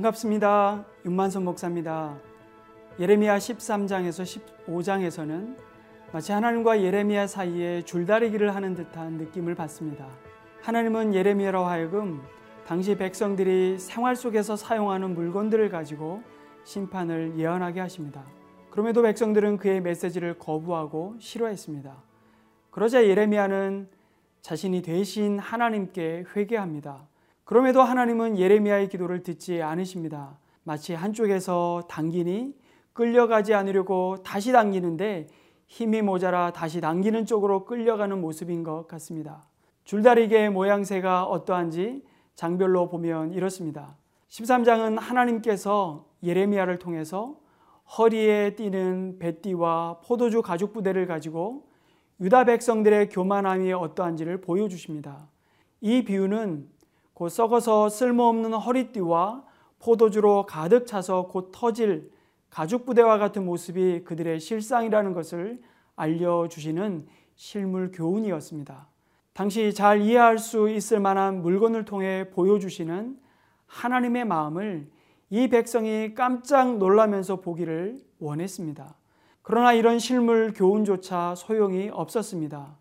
반갑습니다. 윤만성 목사입니다. 예레미야 13장에서 15장에서는 마치 하나님과 예레미야 사이에 줄다리기를 하는 듯한 느낌을 받습니다. 하나님은 예레미야로 하여금 당시 백성들이 생활 속에서 사용하는 물건들을 가지고 심판을 예언하게 하십니다. 그럼에도 백성들은 그의 메시지를 거부하고 싫어했습니다. 그러자 예레미야는 자신이 대신 하나님께 회개합니다. 그럼에도 하나님은 예레미야의 기도를 듣지 않으십니다. 마치 한쪽에서 당기니 끌려가지 않으려고 다시 당기는데 힘이 모자라 다시 당기는 쪽으로 끌려가는 모습인 것 같습니다. 줄다리기의 모양새가 어떠한지 장별로 보면 이렇습니다. 13장은 하나님께서 예레미야를 통해서 허리에 띠는 뱃띠와 포도주 가죽 부대를 가지고 유다 백성들의 교만함이 어떠한지를 보여주십니다. 이 비유는 곧 썩어서 쓸모없는 허리띠와 포도주로 가득 차서 곧 터질 가죽 부대와 같은 모습이 그들의 실상이라는 것을 알려주시는 실물 교훈이었습니다. 당시 잘 이해할 수 있을 만한 물건을 통해 보여주시는 하나님의 마음을 이 백성이 깜짝 놀라면서 보기를 원했습니다. 그러나 이런 실물 교훈조차 소용이 없었습니다.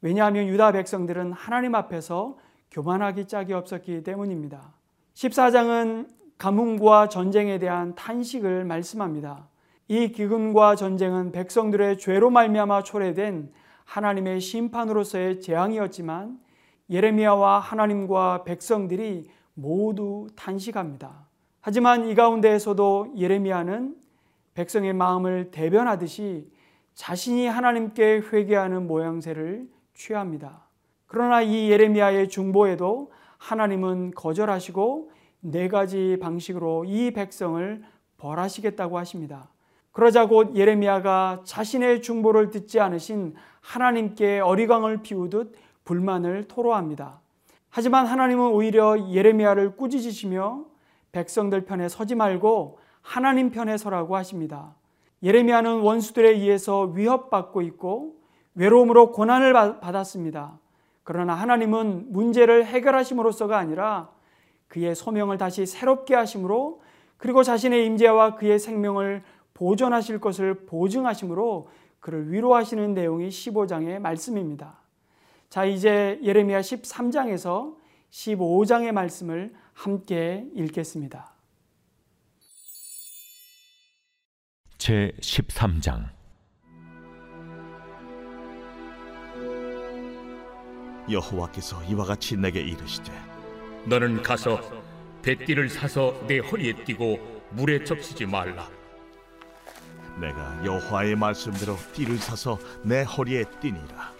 왜냐하면 유다 백성들은 하나님 앞에서 교만하기 짝이 없었기 때문입니다. 14장은 가뭄과 전쟁에 대한 탄식을 말씀합니다. 이 기근과 전쟁은 백성들의 죄로 말미암아 초래된 하나님의 심판으로서의 재앙이었지만 예레미야와 하나님과 백성들이 모두 탄식합니다. 하지만 이 가운데에서도 예레미야는 백성의 마음을 대변하듯이 자신이 하나님께 회개하는 모양새를 취합니다. 그러나 이 예레미야의 중보에도 하나님은 거절하시고 4가지 방식으로 이 백성을 벌하시겠다고 하십니다. 그러자 곧 예레미야가 자신의 중보를 듣지 않으신 하나님께 어리광을 피우듯 불만을 토로합니다. 하지만 하나님은 오히려 예레미야를 꾸짖으시며 백성들 편에 서지 말고 하나님 편에 서라고 하십니다. 예레미야는 원수들에 의해서 위협받고 있고 외로움으로 고난을 받았습니다. 그러나 하나님은 문제를 해결하심으로써가 아니라 그의 소명을 다시 새롭게 하심으로 그리고 자신의 임재와 그의 생명을 보존하실 것을 보증하심으로 그를 위로하시는 내용이 15장의 말씀입니다. 자, 이제 예레미야 13장에서 15장의 말씀을 함께 읽겠습니다. 제13장. 여호와께서 이와 같이 내게 이르시되 너는 가서 뱃띠를 사서 내 허리에 띠고 물에 적시지 말라. 내가 여호와의 말씀대로 띠를 사서 내 허리에 띠니라.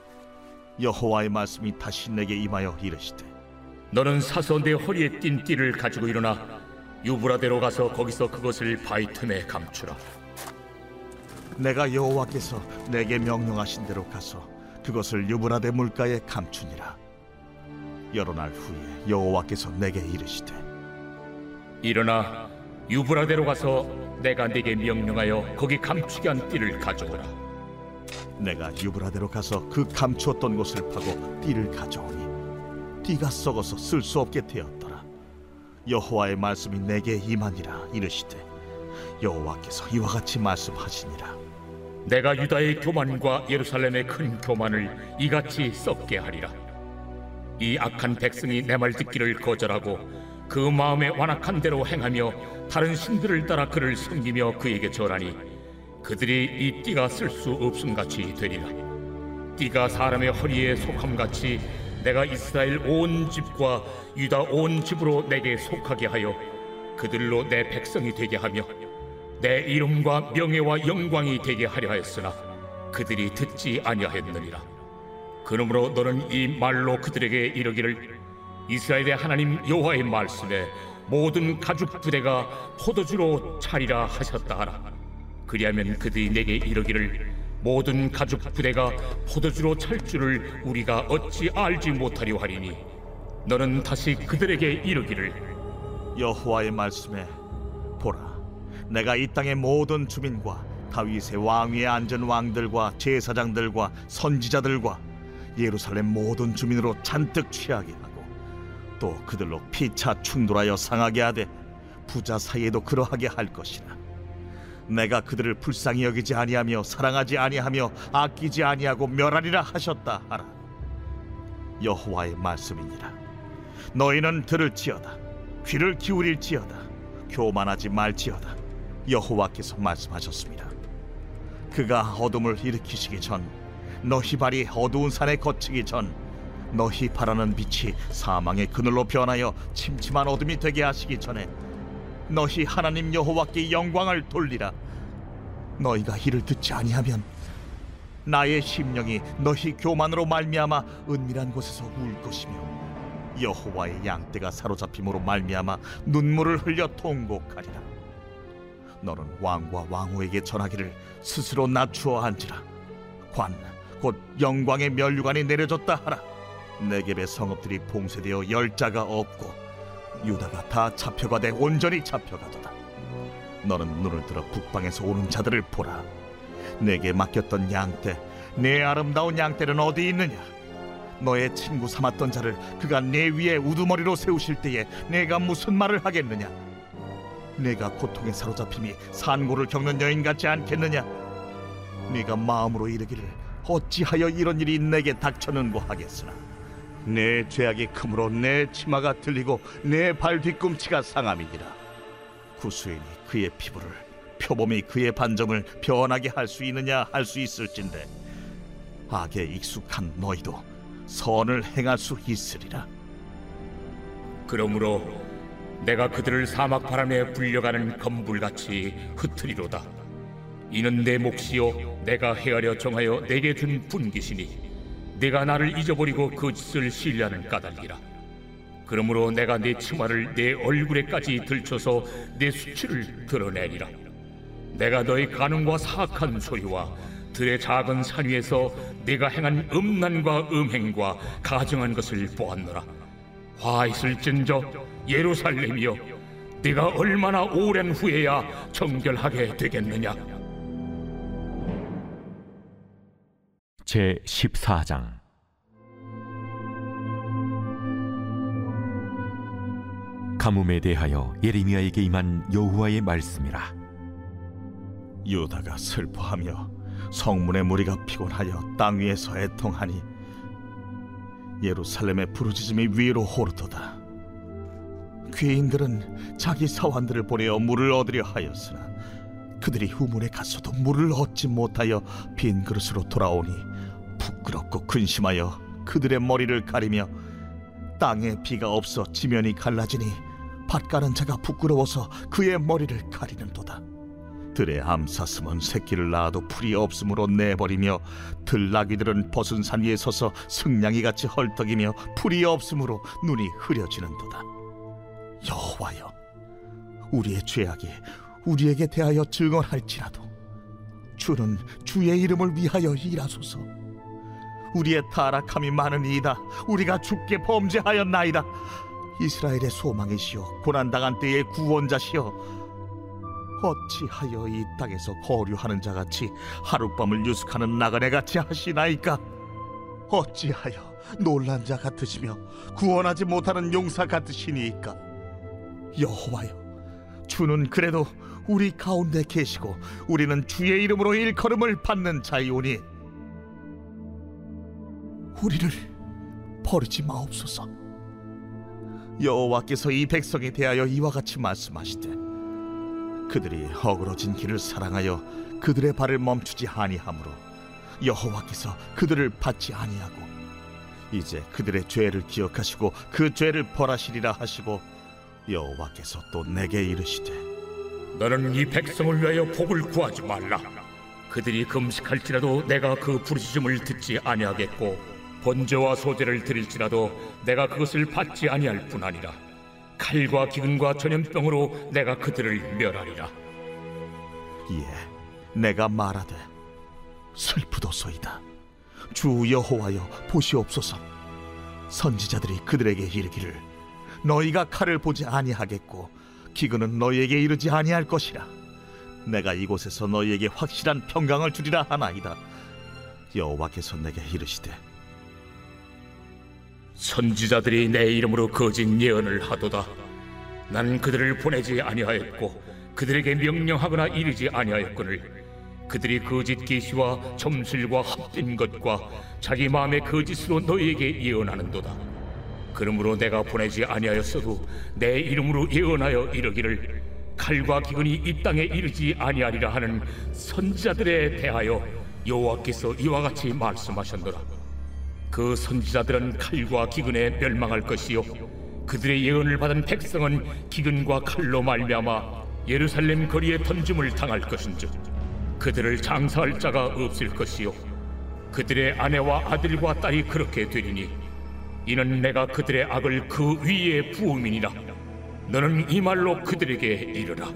여호와의 말씀이 다시 내게 임하여 이르시되 너는 사서 내 허리에 띤 띠를 가지고 일어나 유브라데로 가서 거기서 그것을 바위 틈에 감추라. 내가 여호와께서 내게 명령하신 대로 가서 그것을 유브라데 물가에 감추니라. 여러 날 후에 여호와께서 내게 이르시되 일어나 유브라데로 가서 내가 네게 명령하여 거기 감추게 한 띠를 가져오라. 내가 유브라데로 가서 그 감추었던 곳을 파고 띠를 가져오니 띠가 썩어서 쓸 수 없게 되었더라. 여호와의 말씀이 내게 임하니라. 이르시되 여호와께서 이와 같이 말씀하시니라. 내가 유다의 교만과 예루살렘의 큰 교만을 이같이 썩게 하리라. 이 악한 백성이 내 말 듣기를 거절하고 그 마음에 완악한 대로 행하며 다른 신들을 따라 그를 섬기며 그에게 절하니 그들이 이 띠가 쓸 수 없음같이 되리라. 띠가 사람의 허리에 속함같이 내가 이스라엘 온 집과 유다 온 집으로 내게 속하게 하여 그들로 내 백성이 되게 하며 내 이름과 명예와 영광이 되게 하려 하였으나 그들이 듣지 아니하였느니라. 그러므로 너는 이 말로 그들에게 이르기를 이스라엘의 하나님 여호와의 말씀에 모든 가죽 부대가 포도주로 차리라 하셨다 하라. 그리하면 그들이 내게 이르기를 모든 가죽 부대가 포도주로 찰 줄을 우리가 어찌 알지 못하려 하리니 너는 다시 그들에게 이르기를 여호와의 말씀에 보라. 내가 이 땅의 모든 주민과 다윗의 왕위에 앉은 왕들과 제사장들과 선지자들과 예루살렘 모든 주민으로 잔뜩 취하게 하고 또 그들로 피차 충돌하여 상하게 하되 부자 사이에도 그러하게 할 것이라. 내가 그들을 불쌍히 여기지 아니하며 사랑하지 아니하며 아끼지 아니하고 멸하리라 하셨다 하라. 여호와의 말씀이니라. 너희는 들을지어다. 귀를 기울일지어다. 교만하지 말지어다. 여호와께서 말씀하셨습니다. 그가 어둠을 일으키시기 전, 너희 발이 어두운 산에 거치기 전, 너희 바라는 빛이 사망의 그늘로 변하여 침침한 어둠이 되게 하시기 전에 너희 하나님 여호와께 영광을 돌리라. 너희가 이를 듣지 아니하면 나의 심령이 너희 교만으로 말미암아 은밀한 곳에서 울 것이며, 여호와의 양떼가 사로잡힘으로 말미암아 눈물을 흘려 통곡하리라. 너는 왕과 왕후에게 전하기를 스스로 낮추어 앉으라. 관, 곧 영광의 면류관이 내려졌다 하라. 네겝의 성읍들이 봉쇄되어 열자가 없고 유다가 다 잡혀가되 온전히 잡혀가도다. 너는 눈을 들어 북방에서 오는 자들을 보라. 내게 맡겼던 양떼, 내 아름다운 양떼는 어디 있느냐? 너의 친구 삼았던 자를 그가 내 위에 우두머리로 세우실 때에 내가 무슨 말을 하겠느냐? 내가 고통에 사로잡힘이 산고를 겪는 여인 같지 않겠느냐? 네가 마음으로 이르기를 어찌하여 이런 일이 내게 닥쳤는고 하겠으나, 내 죄악이 크므로 내 치마가 들리고 내 발 뒤꿈치가 상함이니라. 구수인이 그의 피부를, 표범이 그의 반점을 변하게 할 수 있느냐 할 수 있을진데, 악에 익숙한 너희도 선을 행할 수 있으리라. 그러므로 내가 그들을 사막 바람에 불려가는 검불같이 흩트리로다. 이는 내 몫이요 내가 헤아려 정하여 내게 준 분깃이니, 네가 나를 잊어버리고 거짓을 신뢰하는 까닭이라. 그러므로 내가 네 치마를 네 얼굴에까지 들쳐서 네 수치를 드러내리라. 내가 너의 간음과 사악한 소리와 들의 작은 산 위에서 네가 행한 음란과 음행과 가증한 것을 보았노라. 화 있을진저 예루살렘이여, 네가 얼마나 오랜 후에야 정결하게 되겠느냐. 제14장. 가뭄에 대하여 예레미야에게 임한 여호와의 말씀이라. 유다가 슬퍼하며 성문의 무리가 피곤하여 땅 위에서 애통하니 예루살렘의 부르짖음이 위로 오르도다. 귀인들은 자기 사환들을 보내어 물을 얻으려 하였으나 그들이 후문에 갔어도 물을 얻지 못하여 빈 그릇으로 돌아오니 부끄럽고 근심하여 그들의 머리를 가리며, 땅에 비가 없어 지면이 갈라지니 밭 가는 자가 부끄러워서 그의 머리를 가리는도다. 들의 암사슴은 새끼를 낳아도 풀이 없음으로 내버리며, 들나귀들은 벗은 산 위에 서서 승냥이같이 헐떡이며 풀이 없음으로 눈이 흐려지는도다. 여호와여, 우리의 죄악이 우리에게 대하여 증언할지라도 주는 주의 이름을 위하여 일하소서. 우리의 타락함이 많으니이다. 우리가 주께 범죄하였나이다. 이스라엘의 소망이시여, 고난당한 때의 구원자시여, 어찌하여 이 땅에서 거류하는 자같이 하룻밤을 유숙하는 나그네같이 하시나이까? 어찌하여 놀란 자 같으시며 구원하지 못하는 용사 같으시니이까? 여호와여, 주는 그래도 우리 가운데 계시고 우리는 주의 이름으로 일컬음을 받는 자이오니 우리를 버리지 마옵소서. 여호와께서 이 백성에 대하여 이와 같이 말씀하시되, 그들이 어그러진 길을 사랑하여 그들의 발을 멈추지 아니하므로 여호와께서 그들을 받지 아니하고, 이제 그들의 죄를 기억하시고 그 죄를 벌하시리라 하시고, 여호와께서 또 내게 이르시되, 너는 이 백성을 위하여 복을 구하지 말라. 그들이 금식할지라도 내가 그 부르짖음을 듣지 아니하겠고, 번제와 소제를 드릴지라도 내가 그것을 받지 아니할 뿐 아니라 칼과 기근과 전염병으로 내가 그들을 멸하리라. 예, 내가 말하되 슬프도소이다. 주 여호와여 보시옵소서. 선지자들이 그들에게 이르기를, 너희가 칼을 보지 아니하겠고 기근은 너희에게 이르지 아니할 것이라. 내가 이곳에서 너희에게 확실한 평강을 주리라 하나이다. 여호와께서 내게 이르시되, 선지자들이 내 이름으로 거짓 예언을 하도다. 난 그들을 보내지 아니하였고 그들에게 명령하거나 이르지 아니하였거늘 그들이 거짓 계시와 점술과 합된 것과 자기 마음의 거짓으로 너희에게 예언하는도다. 그러므로 내가 보내지 아니하였어도 내 이름으로 예언하여 이르기를 칼과 기근이 이 땅에 이르지 아니하리라 하는 선지자들에 대하여 여호와께서 이와 같이 말씀하셨노라. 그 선지자들은 칼과 기근에 멸망할 것이요 그들의 예언을 받은 백성은 기근과 칼로 말미암아 예루살렘 거리에 던짐을 당할 것인즉 그들을 장사할 자가 없을 것이요 그들의 아내와 아들과 딸이 그렇게 되리니 이는 내가 그들의 악을 그 위에 부음이니라. 너는 이 말로 그들에게 이르라.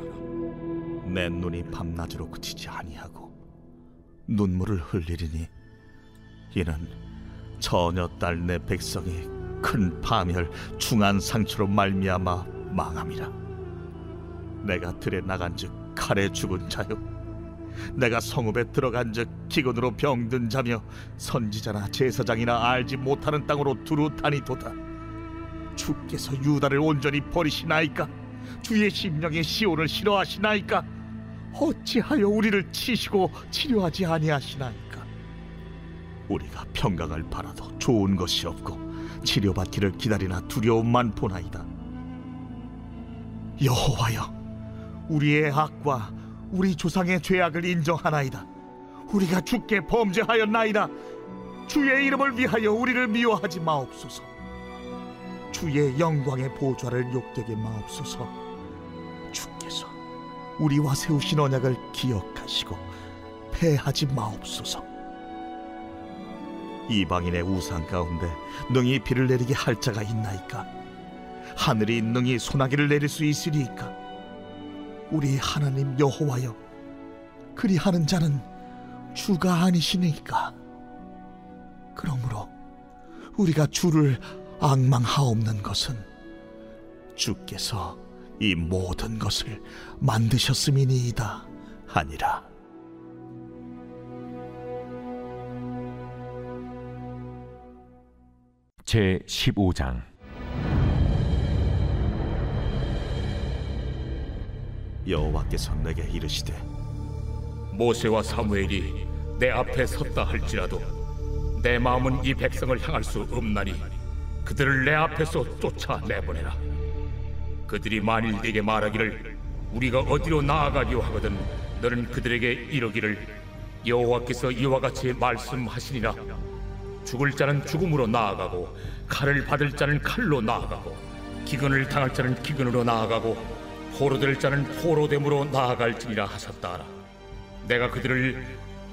내 눈이 밤낮으로 그치지 아니하고 눈물을 흘리리니 이는 처녀 딸 내 백성이 큰 파멸 중한 상처로 말미암아 망함이라. 내가 들에 나간즉 칼에 죽은 자요 내가 성읍에 들어간즉 기근으로 병든 자며 선지자나 제사장이나 알지 못하는 땅으로 두루 다니도다. 주께서 유다를 온전히 버리시나이까? 주의 심령에 시온을 싫어하시나이까? 어찌하여 우리를 치시고 치료하지 아니하시나이까? 우리가 평강을 바라도 좋은 것이 없고 치료받기를 기다리나 두려움만 보나이다. 여호와여, 우리의 악과 우리 조상의 죄악을 인정하나이다. 우리가 주께 범죄하였나이다. 주의 이름을 위하여 우리를 미워하지 마옵소서. 주의 영광의 보좌를 욕되게 마옵소서. 주께서 우리와 세우신 언약을 기억하시고 폐하지 마옵소서. 이방인의 우상 가운데 능히 비를 내리게 할 자가 있나이까? 하늘이 능히 소나기를 내릴 수 있으리이까? 우리 하나님 여호와여, 그리하는 자는 주가 아니시니까. 그러므로 우리가 주를 앙망하옵는 것은 주께서 이 모든 것을 만드셨음이니이다 아니라. 제15장. 여호와께서 내게 이르시되, 모세와 사무엘이 내 앞에 섰다 할지라도 내 마음은 이 백성을 향할 수 없나니 그들을 내 앞에서 쫓아내보내라. 그들이 만일 네게 말하기를 우리가 어디로 나아가려 하거든 너는 그들에게 이러기를 여호와께서 이와 같이 말씀하시니라. 죽을 자는 죽음으로 나아가고 칼을 받을 자는 칼로 나아가고 기근을 당할 자는 기근으로 나아가고 포로될 자는 포로됨으로 나아갈지니라 하셨다라. 내가 그들을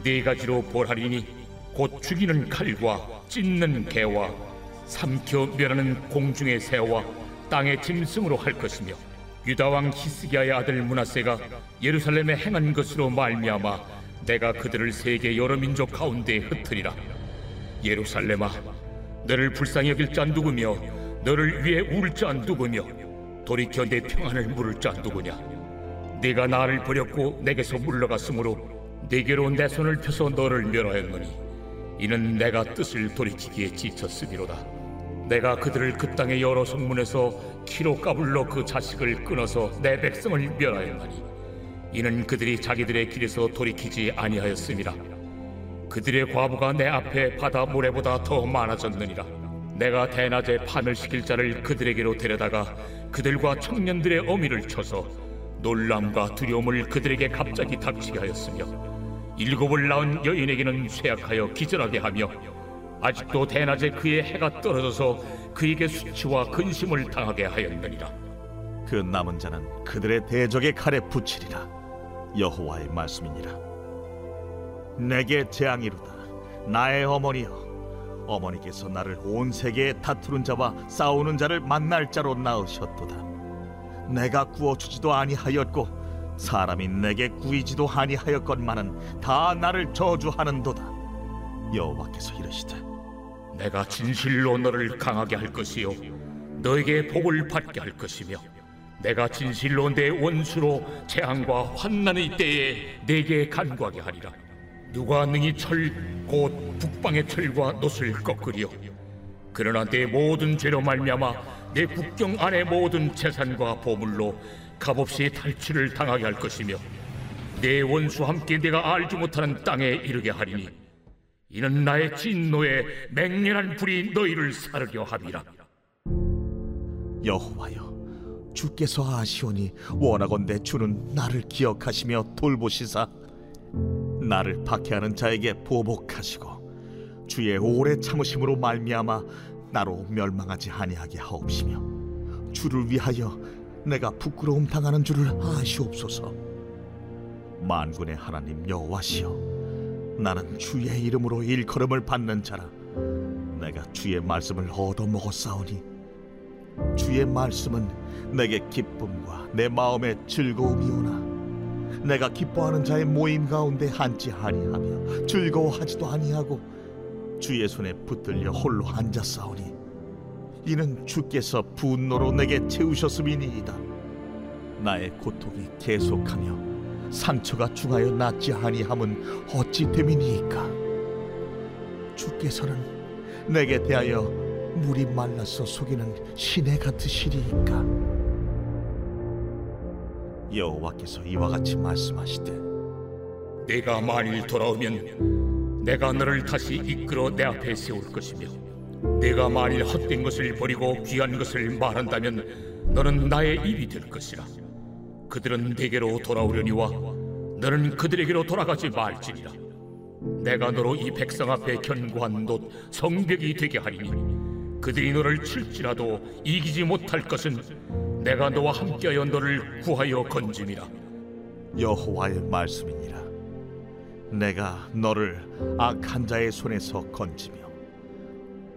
네 가지로 벌하리니 곧 죽이는 칼과 찢는 개와 삼켜 멸하는 공중의 새와 땅의 짐승으로 할 것이며 유다왕 히스기야의 아들 므낫세가 예루살렘에 행한 것으로 말미암아 내가 그들을 세계 여러 민족 가운데 흩으리라. 예루살렘아, 너를 불쌍히 여길 자 누구며 너를 위해 울 자 누구며 돌이켜 내 평안을 물을 자 누구냐? 네가 나를 버렸고 내게서 물러갔으므로 네게로 내 손을 펴서 너를 멸하였느니 이는 내가 뜻을 돌이키기에 지쳤음이로다. 내가 그들을 그 땅의 여러 성문에서 키로 까불러 그 자식을 끊어서 내 백성을 멸하였나니 이는 그들이 자기들의 길에서 돌이키지 아니하였음이라. 그들의 과부가 내 앞에 바다 모래보다 더 많아졌느니라. 내가 대낮에 파멸시킬 자를 그들에게로 데려다가 그들과 청년들의 어미를 쳐서 놀람과 두려움을 그들에게 갑자기 닥치게 하였으며 일곱을 낳은 여인에게는 쇠약하여 기절하게 하며 아직도 대낮에 그의 해가 떨어져서 그에게 수치와 근심을 당하게 하였느니라. 그 남은 자는 그들의 대적의 칼에 붙이리라. 여호와의 말씀이니라. 내게 재앙이로다. 나의 어머니여, 어머니께서 나를 온 세계에 다투는 자와 싸우는 자를 만날 자로 낳으셨도다. 내가 구워주지도 아니하였고 사람이 내게 구이지도 아니하였건만은 다 나를 저주하는도다. 여호와께서 이르시되, 내가 진실로 너를 강하게 할 것이요 너에게 복을 받게 할 것이며 내가 진실로 내 원수로 재앙과 환난의 때에 네게 간구하게 하리라. 누가 능히 철 곧 북방의 철과 놋을 꺾으리요? 그러나 내 모든 죄로 말미암아 내 국경 안의 모든 재산과 보물로 값없이 탈취를 당하게 할 것이며 내 원수와 함께 내가 알지 못하는 땅에 이르게 하리니 이는 나의 진노의 맹렬한 불이 너희를 사르려 함이라. 여호와여, 주께서 아시오니 원하건대 주는 나를 기억하시며 돌보시사 나를 박해하는 자에게 보복하시고 주의 오래 참으심으로 말미암아 나로 멸망하지 아니하게 하옵시며 주를 위하여 내가 부끄러움 당하는 줄을 아시옵소서. 만군의 하나님 여호와시여, 나는 주의 이름으로 일컬음을 받는 자라 내가 주의 말씀을 얻어먹었사오니 주의 말씀은 내게 기쁨과 내 마음의 즐거움이오나 내가 기뻐하는 자의 모임 가운데 앉지 아니하며 즐거워하지도 아니하고 주의 손에 붙들려 홀로 앉았사오니 이는 주께서 분노로 내게 채우셨음이니이다. 나의 고통이 계속하며 상처가 중하여 낫지 아니함은 어찌 됨이니이까? 주께서는 내게 대하여 물이 말라서 속이는 시내 같으시리이까? 여호와께서 이와 같이 말씀하시되, 내가 만일 돌아오면 내가 너를 다시 이끌어 내 앞에 세울 것이며 내가 만일 헛된 것을 버리고 귀한 것을 말한다면 너는 나의 입이 될 것이라. 그들은 내게로 돌아오려니와 너는 그들에게로 돌아가지 말지니라. 내가 너로 이 백성 앞에 견고한 놋 성벽이 되게 하리니 그들이 너를 칠지라도 이기지 못할 것은 내가 너와 함께하여 너를 구하여 건짐이라. 여호와의 말씀이니라. 내가 너를 악한 자의 손에서 건지며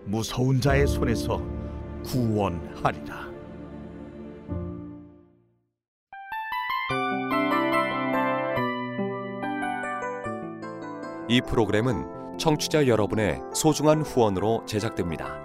무서운 자의 손에서 구원하리라. 이 프로그램은 청취자 여러분의 소중한 후원으로 제작됩니다.